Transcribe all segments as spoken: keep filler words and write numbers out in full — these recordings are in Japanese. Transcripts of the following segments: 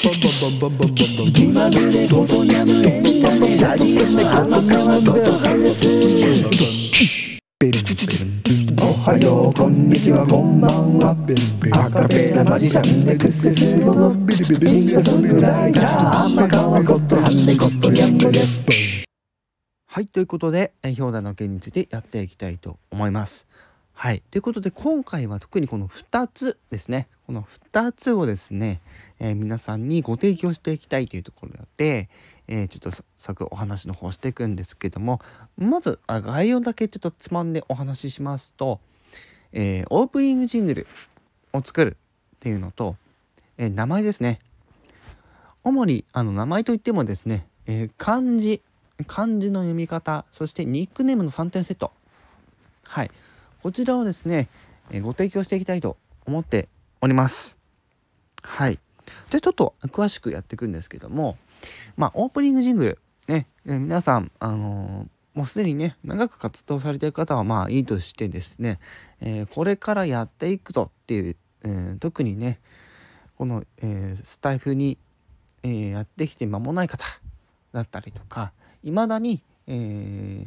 気まぐれごとなむエンタメダリアの浜川ことはですおはようこんにちはこんばんはアカペラマジシャンでクセスゴのシンガーソングライター浜川ことはねことギャングです。はい、ということで氷山の件についてやっていきたいと思います。はい、ということで今回は特にこのふたつですね、このふたつをですね、えー、皆さんにご提供していきたいというところで、えー、ちょっと作お話の方していくんですけども、まず概要だけちょっとつまんでお話ししますと、えー、オープニングジングルを作るっていうのと、えー、名前ですね。主にあの名前といってもですね、えー、漢字、漢字の読み方、そしてニックネームのさんてんセット、はい、こちらをですね、えー、ご提供していきたいと思っております。はい。じゃあちょっと詳しくやっていくんですけども、まあオープニングジングルね、えー、皆さんあのー、もうすでにね長く活動されている方はまあいいとしてですね、えー、これからやっていくぞっていう、えー、特にねこの、えー、スタイフに、えー、やってきて間もない方だったりとか、いまだに、えー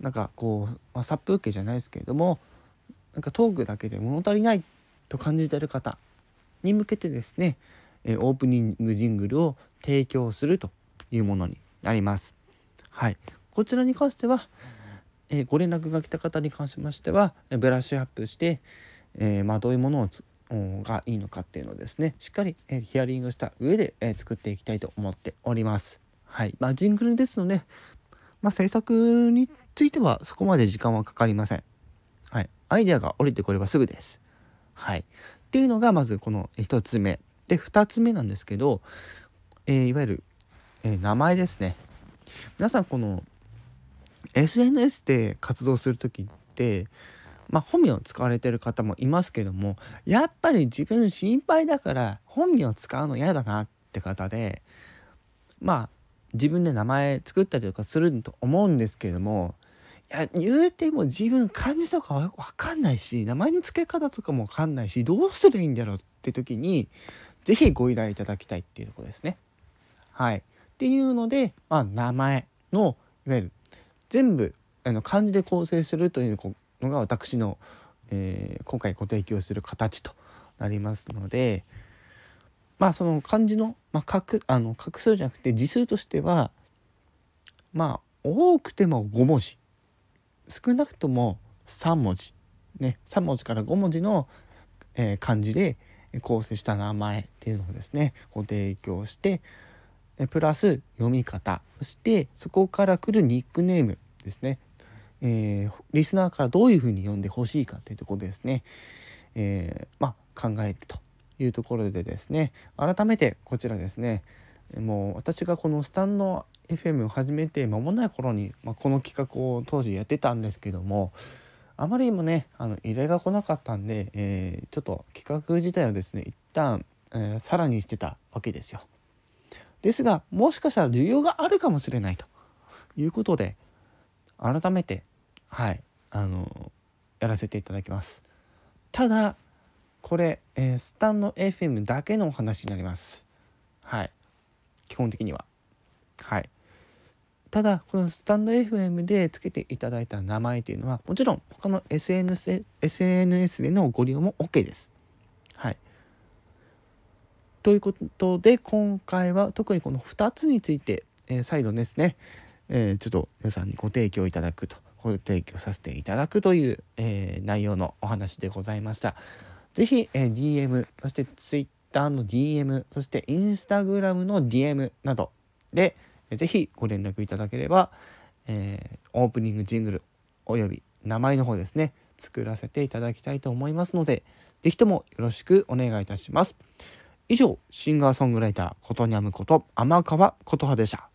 なんかこう、まあ、殺風景じゃないですけれども、なんかトークだけで物足りないと感じている方に向けてですね、えー、オープニングジングルを提供するというものになります。はい、こちらに関しては、えー、ご連絡が来た方に関しましてはブラッシュアップして、えーまあ、どういうものをつがいいのかっていうのをですねしっかり、えー、ヒアリングした上で、えー、作っていきたいと思っております。はい、まあ、ジングルですので、まあ、制作についてはそこまで時間はかかりません。はい、アイデアが降りてこればすぐです。はい、っていうのがまずこのひとつめで、ふたつめなんですけど、えー、いわゆる、えー、名前ですね。皆さんこの エスエヌエス で活動するときって、まあ、本名を使われてる方もいますけども、やっぱり自分心配だから本名を使うの嫌だなって方で、まあ自分で名前作ったりとかすると思うんですけれども、いや言うても自分漢字とかわかんないし、名前の付け方とかもわかんないし、どうすればいいんだろうって時にぜひご依頼いただきたいっていうところですね。はい、っていうので、まあ、名前のいわゆる全部あの漢字で構成するというのが私の、えー、今回ご提供する形となりますので、まあその漢字の、まあ、画, あの画数じゃなくて字数としては、まあ多くてもご文字、少なくともさん文字ね、さん文字からご文字の、えー、漢字で構成した名前っていうのをですねご提供して、プラス読み方、そしてそこから来るニックネームですね、えー、リスナーからどういうふうに呼んでほしいかっていうところでですね、えー、まあ考えるというところでですね、改めてこちらですね、もう私がこのスタンドエフエム を始めて間もない頃に、まあ、この企画を当時やってたんですけども、あまりもねあの依頼が来なかったんで、えー、ちょっと企画自体をですね一旦、えー、さらにしてたわけですよ。ですがもしかしたら需要があるかもしれないということで、改めてはいあのやらせていただきます。ただこれ、えー、スタンド エフエム だけのお話になります。はい、基本的には。はい。ただこのスタンド エフエム でつけていただいた名前というのは、もちろん他の エスエヌエス でのご利用も OK です。はい。ということで今回は特にこのふたつについて、えー、再度ですね、えー、ちょっと皆さんにご提供いただくと、ご提供させていただくという、えー、内容のお話でございました。ぜひ、えー、ディーエム、 そして Twitter の ディーエム、 そして Instagram の ディーエム などで、えー、ぜひご連絡いただければ、えー、オープニングジングルおよび名前の方ですね作らせていただきたいと思いますので、ぜひともよろしくお願いいたします。以上、シンガーソングライターことにゃむこと天川琴葉でした。